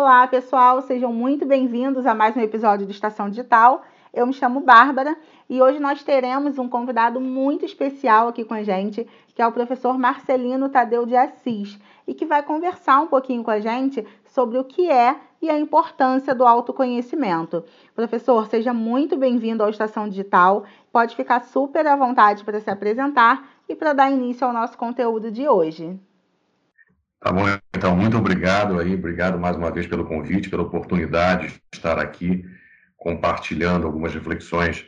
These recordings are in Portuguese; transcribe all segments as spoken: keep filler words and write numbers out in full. Olá, pessoal, sejam muito bem-vindos a mais um episódio do Estação Digital. Eu me chamo Bárbara e hoje nós teremos um convidado muito especial aqui com a gente, que é o professor Marcelino Tadeu de Assis, e que vai conversar um pouquinho com a gente sobre o que é e a importância do autoconhecimento. Professor, seja muito bem-vindo ao Estação Digital, pode ficar super à vontade para se apresentar e para dar início ao nosso conteúdo de hoje. Tá bom, então, muito obrigado aí, obrigado mais uma vez pelo convite, pela oportunidade de estar aqui compartilhando algumas reflexões,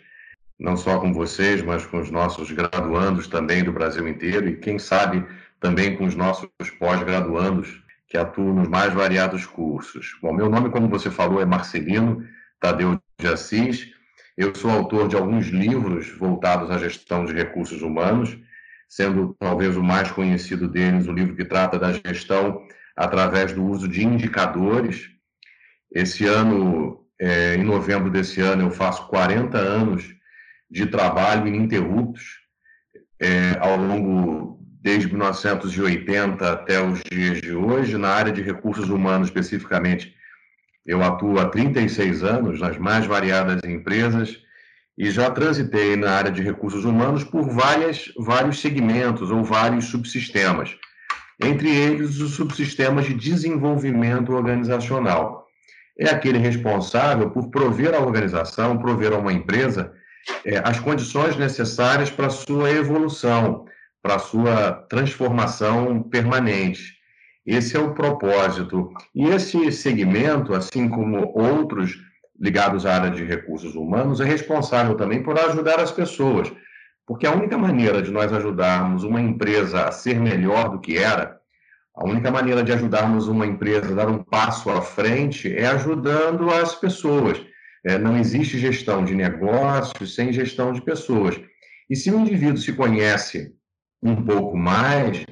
não só com vocês, mas com os nossos graduandos também do Brasil inteiro e, quem sabe, também com os nossos pós-graduandos que atuam nos mais variados cursos. Bom, meu nome, como você falou, é Marcelino Tadeu de Assis, eu sou autor de alguns livros voltados à gestão de recursos humanos, sendo talvez o mais conhecido deles, um livro que trata da gestão através do uso de indicadores. Esse ano, é, em novembro desse ano, eu faço quarenta anos de trabalho ininterruptos, é, ao longo, desde mil novecentos e oitenta até os dias de hoje, na área de recursos humanos especificamente. Eu atuo há trinta e seis anos nas mais variadas empresas, e já transitei na área de recursos humanos por várias, vários segmentos ou vários subsistemas, entre eles os subsistemas de desenvolvimento organizacional. É aquele responsável por prover à organização, prover a uma empresa, é, as condições necessárias para a sua evolução, para a sua transformação permanente. Esse é o propósito. E esse segmento, assim como outros ligados à área de recursos humanos, é responsável também por ajudar as pessoas, porque a única maneira de nós ajudarmos uma empresa a ser melhor do que era, a única maneira de ajudarmos uma empresa a dar um passo à frente é ajudando as pessoas. É, não existe gestão de negócios sem gestão de pessoas. E se o indivíduo se conhece um pouco mais,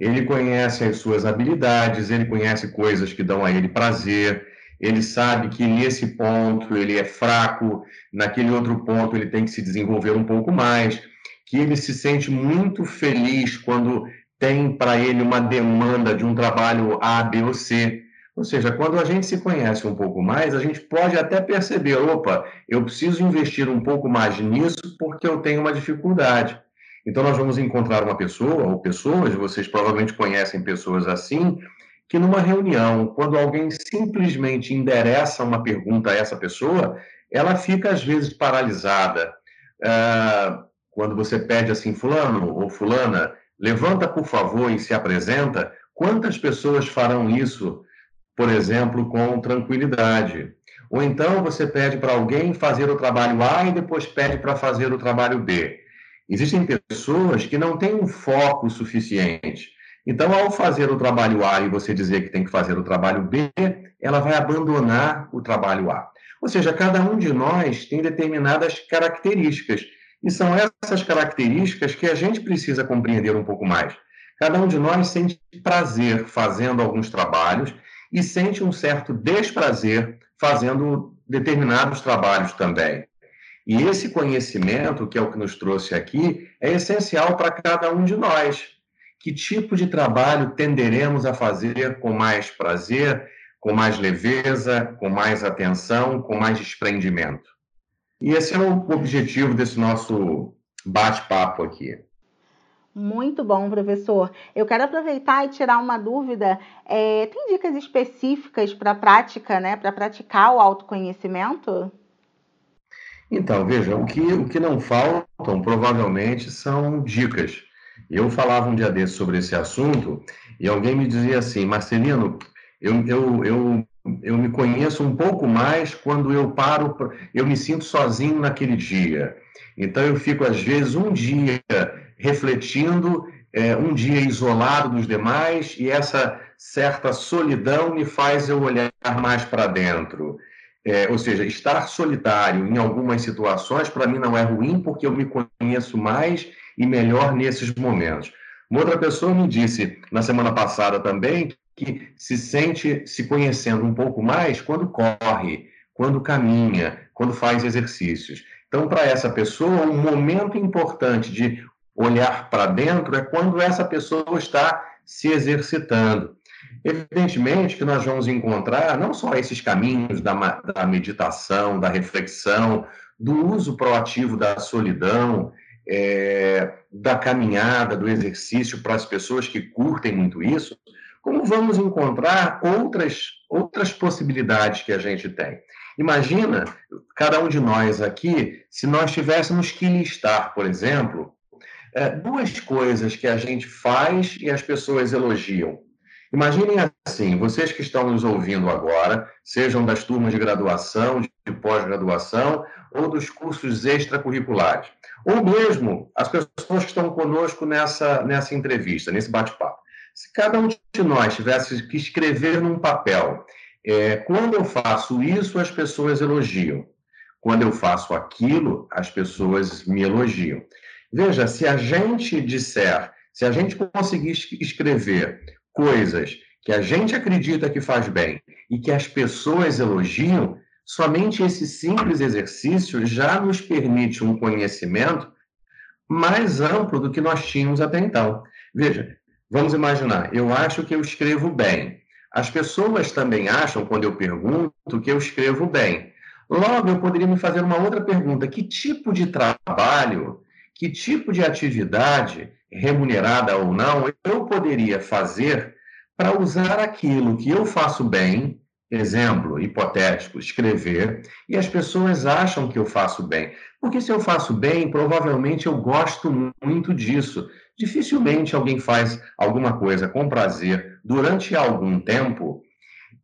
ele conhece as suas habilidades, ele conhece coisas que dão a ele prazer, ele sabe que nesse ponto ele é fraco, naquele outro ponto ele tem que se desenvolver um pouco mais, que ele se sente muito feliz quando tem para ele uma demanda de um trabalho A, B ou C. Ou seja, quando a gente se conhece um pouco mais, a gente pode até perceber, opa, eu preciso investir um pouco mais nisso porque eu tenho uma dificuldade. Então nós vamos encontrar uma pessoa ou pessoas, vocês provavelmente conhecem pessoas assim, que numa reunião, quando alguém simplesmente endereça uma pergunta a essa pessoa, ela fica às vezes paralisada. Ah, quando você pede assim, fulano ou fulana, levanta por favor e se apresenta, quantas pessoas farão isso, por exemplo, com tranquilidade? Ou então você pede para alguém fazer o trabalho A e depois pede para fazer o trabalho B. Existem pessoas que não têm um foco suficiente. Então, ao fazer o trabalho A e você dizer que tem que fazer o trabalho B, ela vai abandonar o trabalho A. Ou seja, cada um de nós tem determinadas características. E são essas características que a gente precisa compreender um pouco mais. Cada um de nós sente prazer fazendo alguns trabalhos e sente um certo desprazer fazendo determinados trabalhos também. E esse conhecimento, que é o que nos trouxe aqui, é essencial para cada um de nós. Que tipo de trabalho tenderemos a fazer com mais prazer, com mais leveza, com mais atenção, com mais desprendimento? E esse é o objetivo desse nosso bate-papo aqui. Muito bom, professor. Eu quero aproveitar e tirar uma dúvida. É, tem dicas específicas para a prática, né? Para praticar o autoconhecimento? Então, veja, o que, o que não faltam provavelmente são dicas. Eu falava um dia desse sobre esse assunto e alguém me dizia assim, Marcelino, eu, eu, eu, eu me conheço um pouco mais quando eu paro, eu me sinto sozinho naquele dia. Então eu fico às vezes um dia refletindo, é, um dia isolado dos demais e essa certa solidão me faz eu olhar mais para dentro. É, ou seja, estar solitário em algumas situações para mim não é ruim porque eu me conheço mais e melhor nesses momentos. Uma outra pessoa me disse, na semana passada também, que se sente se conhecendo um pouco mais quando corre, quando caminha, quando faz exercícios. Então, para essa pessoa, um momento importante de olhar para dentro é quando essa pessoa está se exercitando. Evidentemente que nós vamos encontrar não só esses caminhos da, da meditação, da reflexão, do uso proativo da solidão, é, da caminhada, do exercício para as pessoas que curtem muito isso, como vamos encontrar outras, outras possibilidades que a gente tem. Imagina, cada um de nós aqui, se nós tivéssemos que listar, por exemplo, é, duas coisas que a gente faz e as pessoas elogiam. Imaginem assim, vocês que estão nos ouvindo agora, sejam das turmas de graduação, de pós-graduação, ou dos cursos extracurriculares, ou mesmo as pessoas que estão conosco nessa, nessa entrevista, nesse bate-papo. Se cada um de nós tivesse que escrever num papel, é, quando eu faço isso, as pessoas elogiam. Quando eu faço aquilo, as pessoas me elogiam. Veja, se a gente disser, se a gente conseguir escrever coisas que a gente acredita que faz bem e que as pessoas elogiam, somente esse simples exercício já nos permite um conhecimento mais amplo do que nós tínhamos até então. Veja, vamos imaginar, eu acho que eu escrevo bem. As pessoas também acham, quando eu pergunto, que eu escrevo bem. Logo, eu poderia me fazer uma outra pergunta: que tipo de trabalho, que tipo de atividade, remunerada ou não, eu poderia fazer para usar aquilo que eu faço bem, exemplo hipotético, escrever, e as pessoas acham que eu faço bem? Porque se eu faço bem, provavelmente eu gosto muito disso. Dificilmente alguém faz alguma coisa com prazer durante algum tempo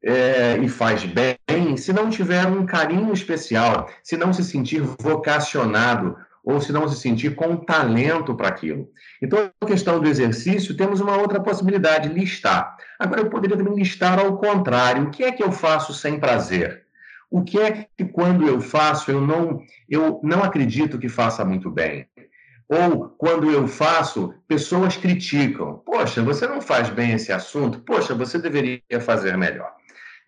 é, e faz bem se não tiver um carinho especial, se não se sentir vocacionado, ou se não se sentir com talento para aquilo. Então, a questão do exercício, temos uma outra possibilidade, listar. Agora, eu poderia também listar ao contrário. O que é que eu faço sem prazer? O que é que, quando eu faço, eu não, eu não acredito que faça muito bem? Ou, quando eu faço, pessoas criticam. Poxa, você não faz bem esse assunto? Poxa, você deveria fazer melhor.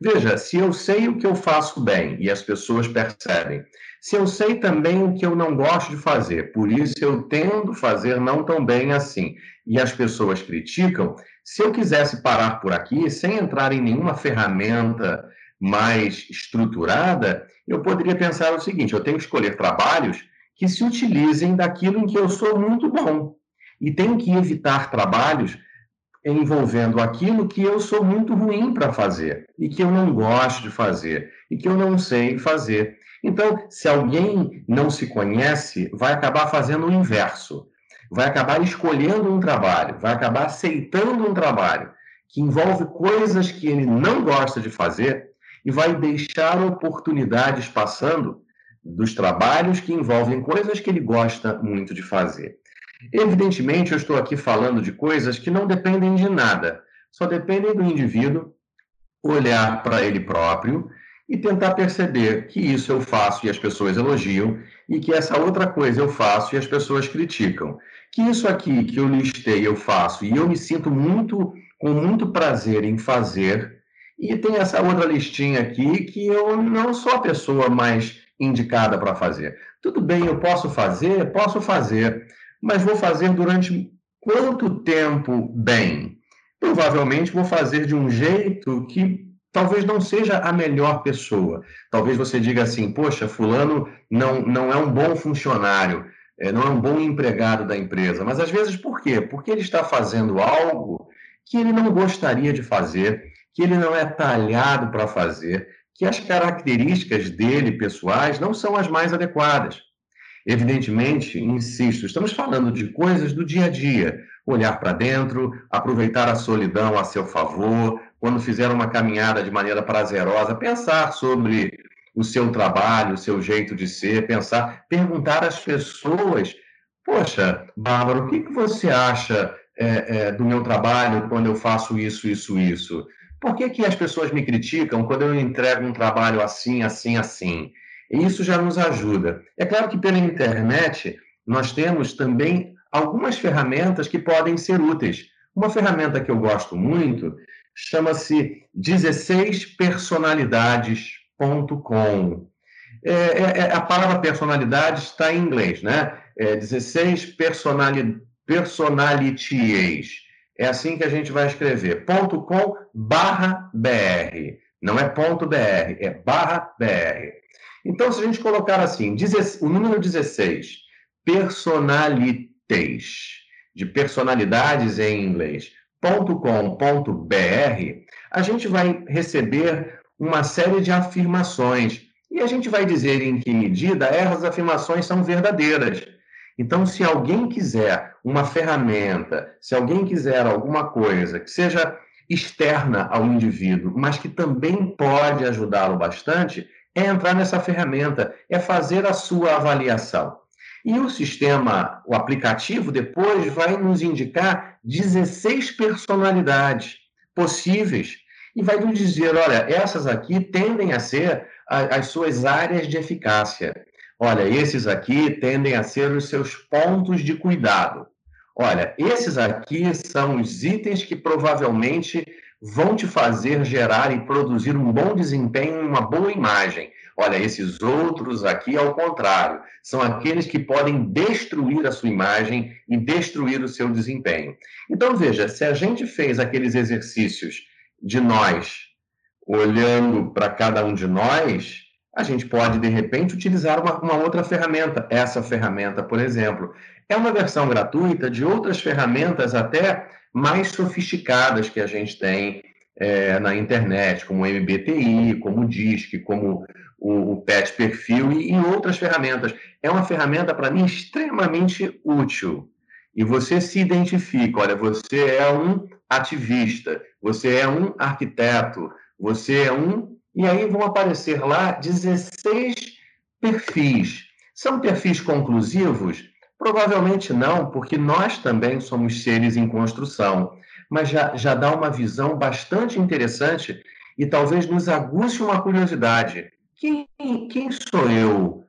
Veja, se eu sei o que eu faço bem e as pessoas percebem, se eu sei também o que eu não gosto de fazer, por isso eu tendo fazer não tão bem assim, e as pessoas criticam, se eu quisesse parar por aqui, sem entrar em nenhuma ferramenta mais estruturada, eu poderia pensar o seguinte: eu tenho que escolher trabalhos que se utilizem daquilo em que eu sou muito bom, e tenho que evitar trabalhos envolvendo aquilo que eu sou muito ruim para fazer, e que eu não gosto de fazer, e que eu não sei fazer. Então, se alguém não se conhece, vai acabar fazendo o inverso, vai acabar escolhendo um trabalho, vai acabar aceitando um trabalho que envolve coisas que ele não gosta de fazer e vai deixar oportunidades passando dos trabalhos que envolvem coisas que ele gosta muito de fazer. Evidentemente, eu estou aqui falando de coisas que não dependem de nada, só dependem do indivíduo olhar para ele próprio e tentar perceber que isso eu faço e as pessoas elogiam, e que essa outra coisa eu faço e as pessoas criticam. Que isso aqui que eu listei eu faço e eu me sinto muito, com muito prazer em fazer, e tem essa outra listinha aqui que eu não sou a pessoa mais indicada para fazer. Tudo bem, eu posso fazer, posso fazer, mas vou fazer durante quanto tempo bem? Provavelmente vou fazer de um jeito que talvez não seja a melhor pessoa. Talvez você diga assim: poxa, fulano não, não é um bom funcionário, não é um bom empregado da empresa. Mas às vezes por quê? Porque ele está fazendo algo que ele não gostaria de fazer, que ele não é talhado para fazer, que as características dele, pessoais, não são as mais adequadas. Evidentemente, insisto, estamos falando de coisas do dia a dia. Olhar para dentro, aproveitar a solidão a seu favor, quando fizer uma caminhada de maneira prazerosa, pensar sobre o seu trabalho, o seu jeito de ser, pensar, perguntar às pessoas: poxa, Bárbara, o que que você acha é, é, do meu trabalho quando eu faço isso, isso, isso? Por que que as pessoas me criticam quando eu entrego um trabalho assim, assim, assim? Isso já nos ajuda. É claro que pela internet nós temos também algumas ferramentas que podem ser úteis. Uma ferramenta que eu gosto muito chama-se dezesseis personalidades ponto com. É, é, a palavra personalidade está em inglês, né? É dezesseis personali, personalities. É assim que a gente vai escrever, ponto com barra B R. Não é ponto .br, é barra B R. Então, se a gente colocar assim, o número dezesseis, personalities, de personalidades em inglês, ponto com ponto B R, a gente vai receber uma série de afirmações. E a gente vai dizer em que medida essas afirmações são verdadeiras. Então, se alguém quiser uma ferramenta, se alguém quiser alguma coisa que seja externa ao indivíduo, mas que também pode ajudá-lo bastante, é entrar nessa ferramenta, é fazer a sua avaliação. E o sistema, o aplicativo, depois vai nos indicar dezesseis personalidades possíveis e vai nos dizer, olha, essas aqui tendem a ser a, as suas áreas de eficácia. Olha, esses aqui tendem a ser os seus pontos de cuidado. Olha, esses aqui são os itens que provavelmente vão te fazer gerar e produzir um bom desempenho, uma boa imagem. Olha, esses outros aqui, ao contrário, são aqueles que podem destruir a sua imagem e destruir o seu desempenho. Então, veja, se a gente fez aqueles exercícios de nós, olhando para cada um de nós, a gente pode, de repente, utilizar uma, uma outra ferramenta. Essa ferramenta, por exemplo, é uma versão gratuita de outras ferramentas até mais sofisticadas que a gente tem é, na internet, como o M B T I, como o D I S C, como o, o PET Perfil e, e outras ferramentas. É uma ferramenta, para mim, extremamente útil. E você se identifica, olha, você é um ativista, você é um arquiteto, você é um... E aí vão aparecer lá dezesseis perfis. São perfis conclusivos? Provavelmente não, porque nós também somos seres em construção. Mas já, já dá uma visão bastante interessante e talvez nos aguce uma curiosidade. Quem, quem sou eu?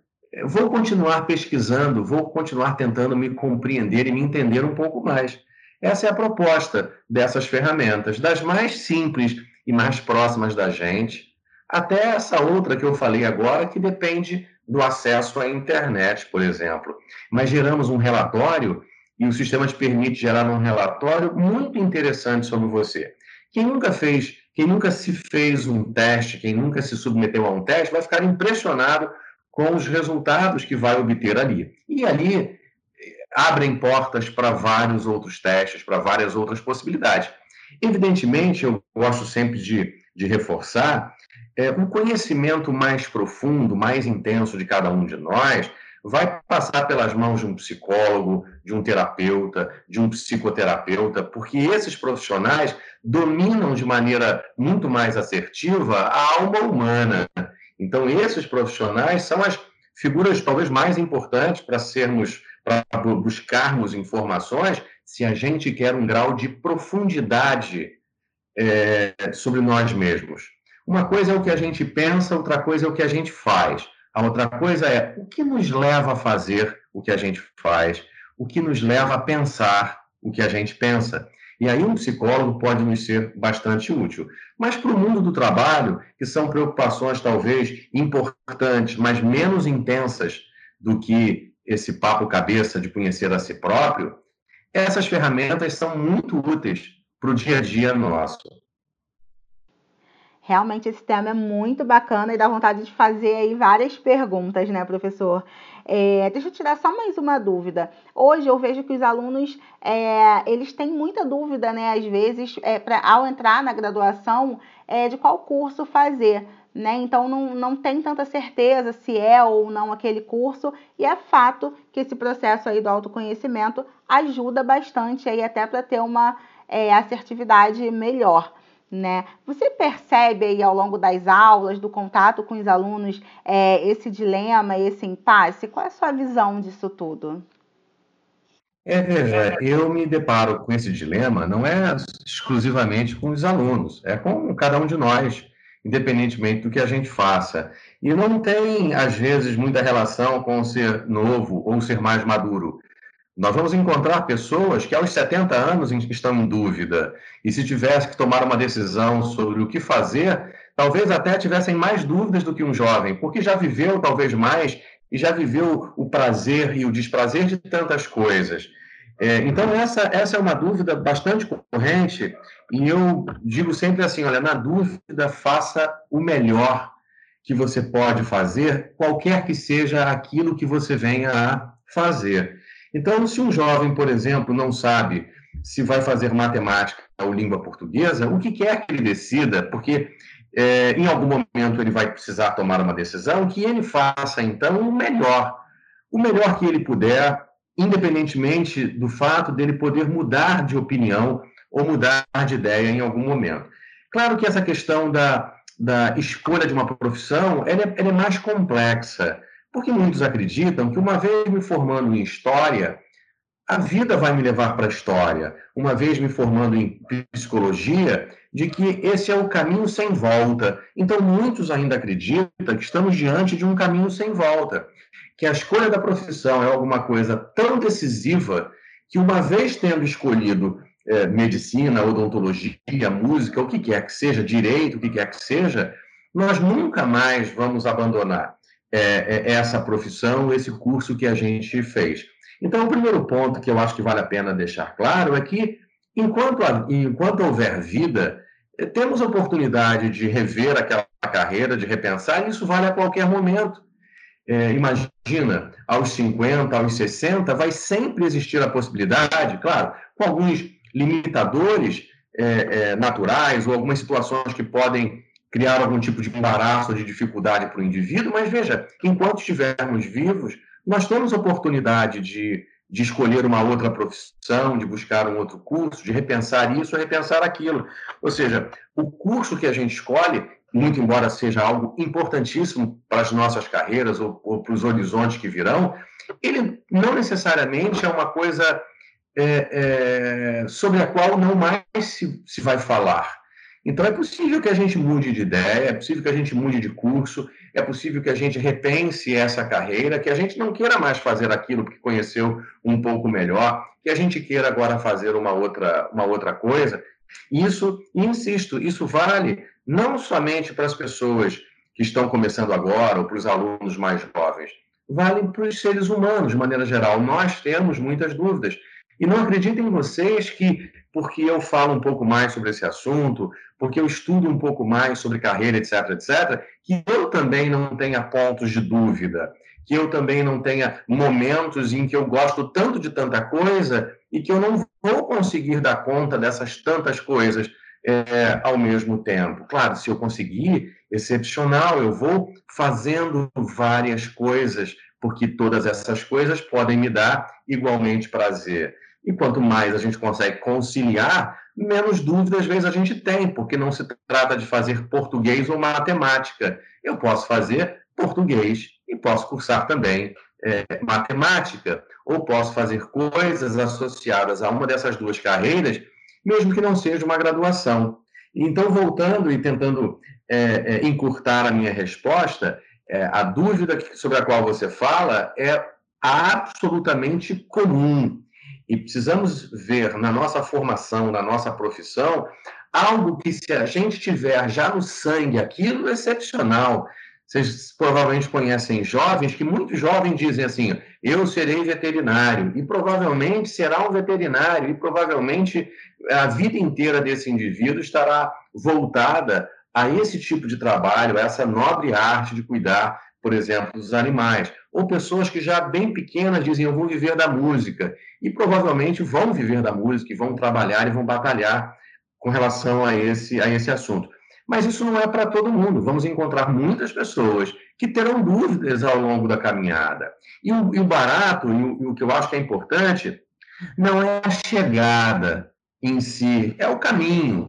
Vou continuar pesquisando, vou continuar tentando me compreender e me entender um pouco mais. Essa é a proposta dessas ferramentas, das mais simples e mais próximas da gente, até essa outra que eu falei agora, que depende do acesso à internet, por exemplo. Mas geramos um relatório e o sistema te permite gerar um relatório muito interessante sobre você. Quem nunca fez, quem nunca se fez um teste, quem nunca se submeteu a um teste, vai ficar impressionado com os resultados que vai obter ali. E ali abrem portas para vários outros testes, para várias outras possibilidades. Evidentemente, eu gosto sempre de, de reforçar, É, um conhecimento mais profundo, mais intenso de cada um de nós vai passar pelas mãos de um psicólogo, de um terapeuta, de um psicoterapeuta, porque esses profissionais dominam de maneira muito mais assertiva a alma humana. Então, esses profissionais são as figuras talvez mais importantes para sermos, para buscarmos informações se a gente quer um grau de profundidade é, sobre nós mesmos. Uma coisa é o que a gente pensa, outra coisa é o que a gente faz. A outra coisa é o que nos leva a fazer o que a gente faz, o que nos leva a pensar o que a gente pensa. E aí um psicólogo pode nos ser bastante útil. Mas para o mundo do trabalho, que são preocupações talvez importantes, mas menos intensas do que esse papo cabeça de conhecer a si próprio, essas ferramentas são muito úteis para o dia a dia nosso. Realmente esse tema é muito bacana e dá vontade de fazer aí várias perguntas, né, professor? É, deixa eu tirar só mais uma dúvida. Hoje eu vejo que os alunos, é, eles têm muita dúvida, né, às vezes, é, pra, ao entrar na graduação, é, de qual curso fazer, né? Então não, não tem tanta certeza se é ou não aquele curso e é fato que esse processo aí do autoconhecimento ajuda bastante aí até para ter uma é, assertividade melhor, né? Você percebe aí ao longo das aulas, do contato com os alunos, é, esse dilema, esse impasse? Qual é a sua visão disso tudo? É, veja, eu me deparo com esse dilema, não é exclusivamente com os alunos, é com cada um de nós, independentemente do que a gente faça. E não tem, às vezes, muita relação com ser novo ou ser mais maduro. Nós vamos encontrar pessoas que aos setenta anos estão em dúvida e se tivesse que tomar uma decisão sobre o que fazer, talvez até tivessem mais dúvidas do que um jovem, porque já viveu talvez mais e já viveu o prazer e o desprazer de tantas coisas. É, então, essa, essa é uma dúvida bastante corrente, e eu digo sempre assim, olha, na dúvida, faça o melhor que você pode fazer, qualquer que seja aquilo que você venha a fazer. Então, se um jovem, por exemplo, não sabe se vai fazer matemática ou língua portuguesa, o que quer que ele decida, porque é, em algum momento ele vai precisar tomar uma decisão, que ele faça, então, o melhor, o melhor que ele puder, independentemente do fato dele poder mudar de opinião ou mudar de ideia em algum momento. Claro que essa questão da, da escolha de uma profissão, ela é, ela é mais complexa, porque muitos acreditam que, uma vez me formando em História, a vida vai me levar para a História, uma vez me formando em Psicologia, de que esse é o caminho sem volta. Então, muitos ainda acreditam que estamos diante de um caminho sem volta, que a escolha da profissão é alguma coisa tão decisiva que, uma vez tendo escolhido eh, medicina, odontologia, música, o que quer que seja, direito, o que quer que seja, nós nunca mais vamos abandonar eh, essa profissão, esse curso que a gente fez. Então, o primeiro ponto que eu acho que vale a pena deixar claro é que, enquanto, a, enquanto houver vida, eh, temos a oportunidade de rever aquela carreira, de repensar, e isso vale a qualquer momento. É, imagina, aos cinquenta, aos sessenta, vai sempre existir a possibilidade, claro, com alguns limitadores é, é, naturais ou algumas situações que podem criar algum tipo de embaraço ou de dificuldade para o indivíduo, mas veja, enquanto estivermos vivos, nós temos a oportunidade de, de escolher uma outra profissão, de buscar um outro curso, de repensar isso ou repensar aquilo. Ou seja, o curso que a gente escolhe, muito embora seja algo importantíssimo para as nossas carreiras ou, ou para os horizontes que virão, ele não necessariamente é uma coisa é, é, sobre a qual não mais se, se vai falar. Então, é possível que a gente mude de ideia, é possível que a gente mude de curso, é possível que a gente repense essa carreira, que a gente não queira mais fazer aquilo que conheceu um pouco melhor, que a gente queira agora fazer uma outra, uma outra coisa. Isso, insisto, isso vale não somente para as pessoas que estão começando agora ou para os alunos mais jovens, vale para os seres humanos, de maneira geral. Nós temos muitas dúvidas. E não acreditem vocês que, porque eu falo um pouco mais sobre esse assunto, porque eu estudo um pouco mais sobre carreira, etc, etcétera, que eu também não tenha pontos de dúvida, que eu também não tenha momentos em que eu gosto tanto de tanta coisa e que eu não vou conseguir dar conta dessas tantas coisas é, ao mesmo tempo. Claro, se eu conseguir, excepcional, eu vou fazendo várias coisas, porque todas essas coisas podem me dar igualmente prazer. E quanto mais a gente consegue conciliar, menos dúvidas às vezes a gente tem, porque não se trata de fazer português ou matemática. Eu posso fazer português e posso cursar também é, matemática, ou posso fazer coisas associadas a uma dessas duas carreiras, mesmo que não seja uma graduação. Então, voltando e tentando é, é, encurtar a minha resposta, é, a dúvida sobre a qual você fala é absolutamente comum. E precisamos ver na nossa formação, na nossa profissão, algo que, se a gente tiver já no sangue, aquilo é excepcional. Vocês provavelmente conhecem jovens, que muitos jovens dizem assim, eu serei veterinário, e provavelmente será um veterinário, e provavelmente a vida inteira desse indivíduo estará voltada a esse tipo de trabalho, a essa nobre arte de cuidar, por exemplo, dos animais. Ou pessoas que já bem pequenas dizem, eu vou viver da música, e provavelmente vão viver da música, e vão trabalhar e vão batalhar com relação a esse, a esse assunto. Mas isso não é para todo mundo. Vamos encontrar muitas pessoas que terão dúvidas ao longo da caminhada. E o, e o barato, e o, e o que eu acho que é importante, não é a chegada em si, é o caminho.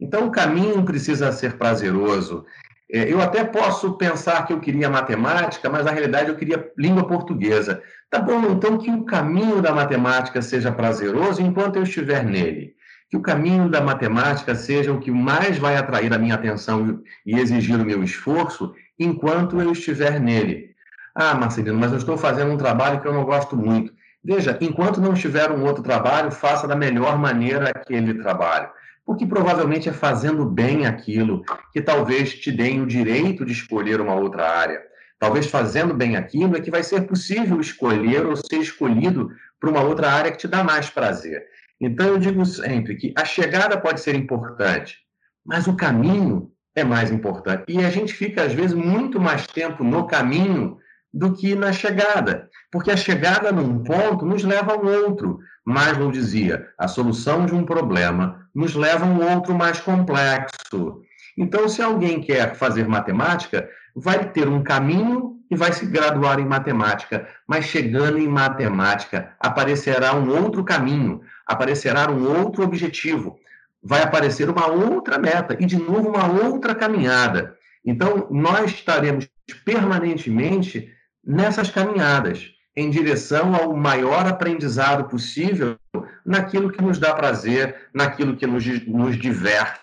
Então, o caminho precisa ser prazeroso. Eu até posso pensar que eu queria matemática, mas, na realidade, eu queria língua portuguesa. Tá bom, então, que o caminho da matemática seja prazeroso enquanto eu estiver nele. Que o caminho da matemática seja o que mais vai atrair a minha atenção e exigir o meu esforço enquanto eu estiver nele. Ah, Marcelino, mas eu estou fazendo um trabalho que eu não gosto muito. Veja, enquanto não estiver um outro trabalho, faça da melhor maneira aquele trabalho. Porque provavelmente é fazendo bem aquilo que talvez te deem o direito de escolher uma outra área. Talvez fazendo bem aquilo é que vai ser possível escolher ou ser escolhido para uma outra área que te dá mais prazer. Então, eu digo sempre que a chegada pode ser importante, mas o caminho é mais importante. E a gente fica, às vezes, muito mais tempo no caminho do que na chegada, porque a chegada num ponto nos leva a um outro. Maslow dizia, a solução de um problema nos leva a um outro mais complexo. Então, se alguém quer fazer matemática, vai ter um caminho e vai se graduar em matemática, mas chegando em matemática, aparecerá um outro caminho, aparecerá um outro objetivo, vai aparecer uma outra meta e, de novo, uma outra caminhada. Então, nós estaremos permanentemente nessas caminhadas, em direção ao maior aprendizado possível naquilo que nos dá prazer, naquilo que nos, nos diverte.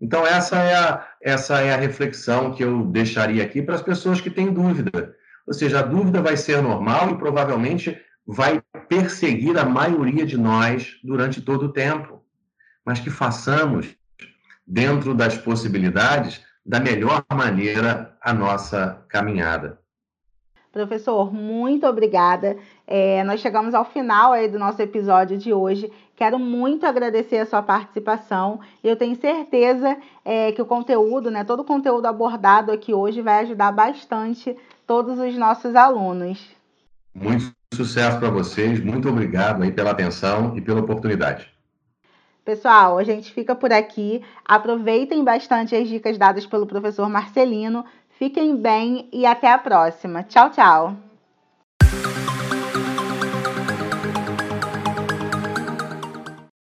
Então, essa é, a, essa é a reflexão que eu deixaria aqui para as pessoas que têm dúvida. Ou seja, a dúvida vai ser normal e provavelmente vai perseguir a maioria de nós durante todo o tempo. Mas que façamos, dentro das possibilidades, da melhor maneira a nossa caminhada. Professor, muito obrigada. É, nós chegamos ao final aí do nosso episódio de hoje. Quero muito agradecer a sua participação. Eu tenho certeza é, que o conteúdo, né, todo o conteúdo abordado aqui hoje vai ajudar bastante todos os nossos alunos. Muito sucesso para vocês. Muito obrigado aí pela atenção e pela oportunidade. Pessoal, a gente fica por aqui. Aproveitem bastante as dicas dadas pelo professor Marcelino. Fiquem bem e até a próxima. Tchau, tchau!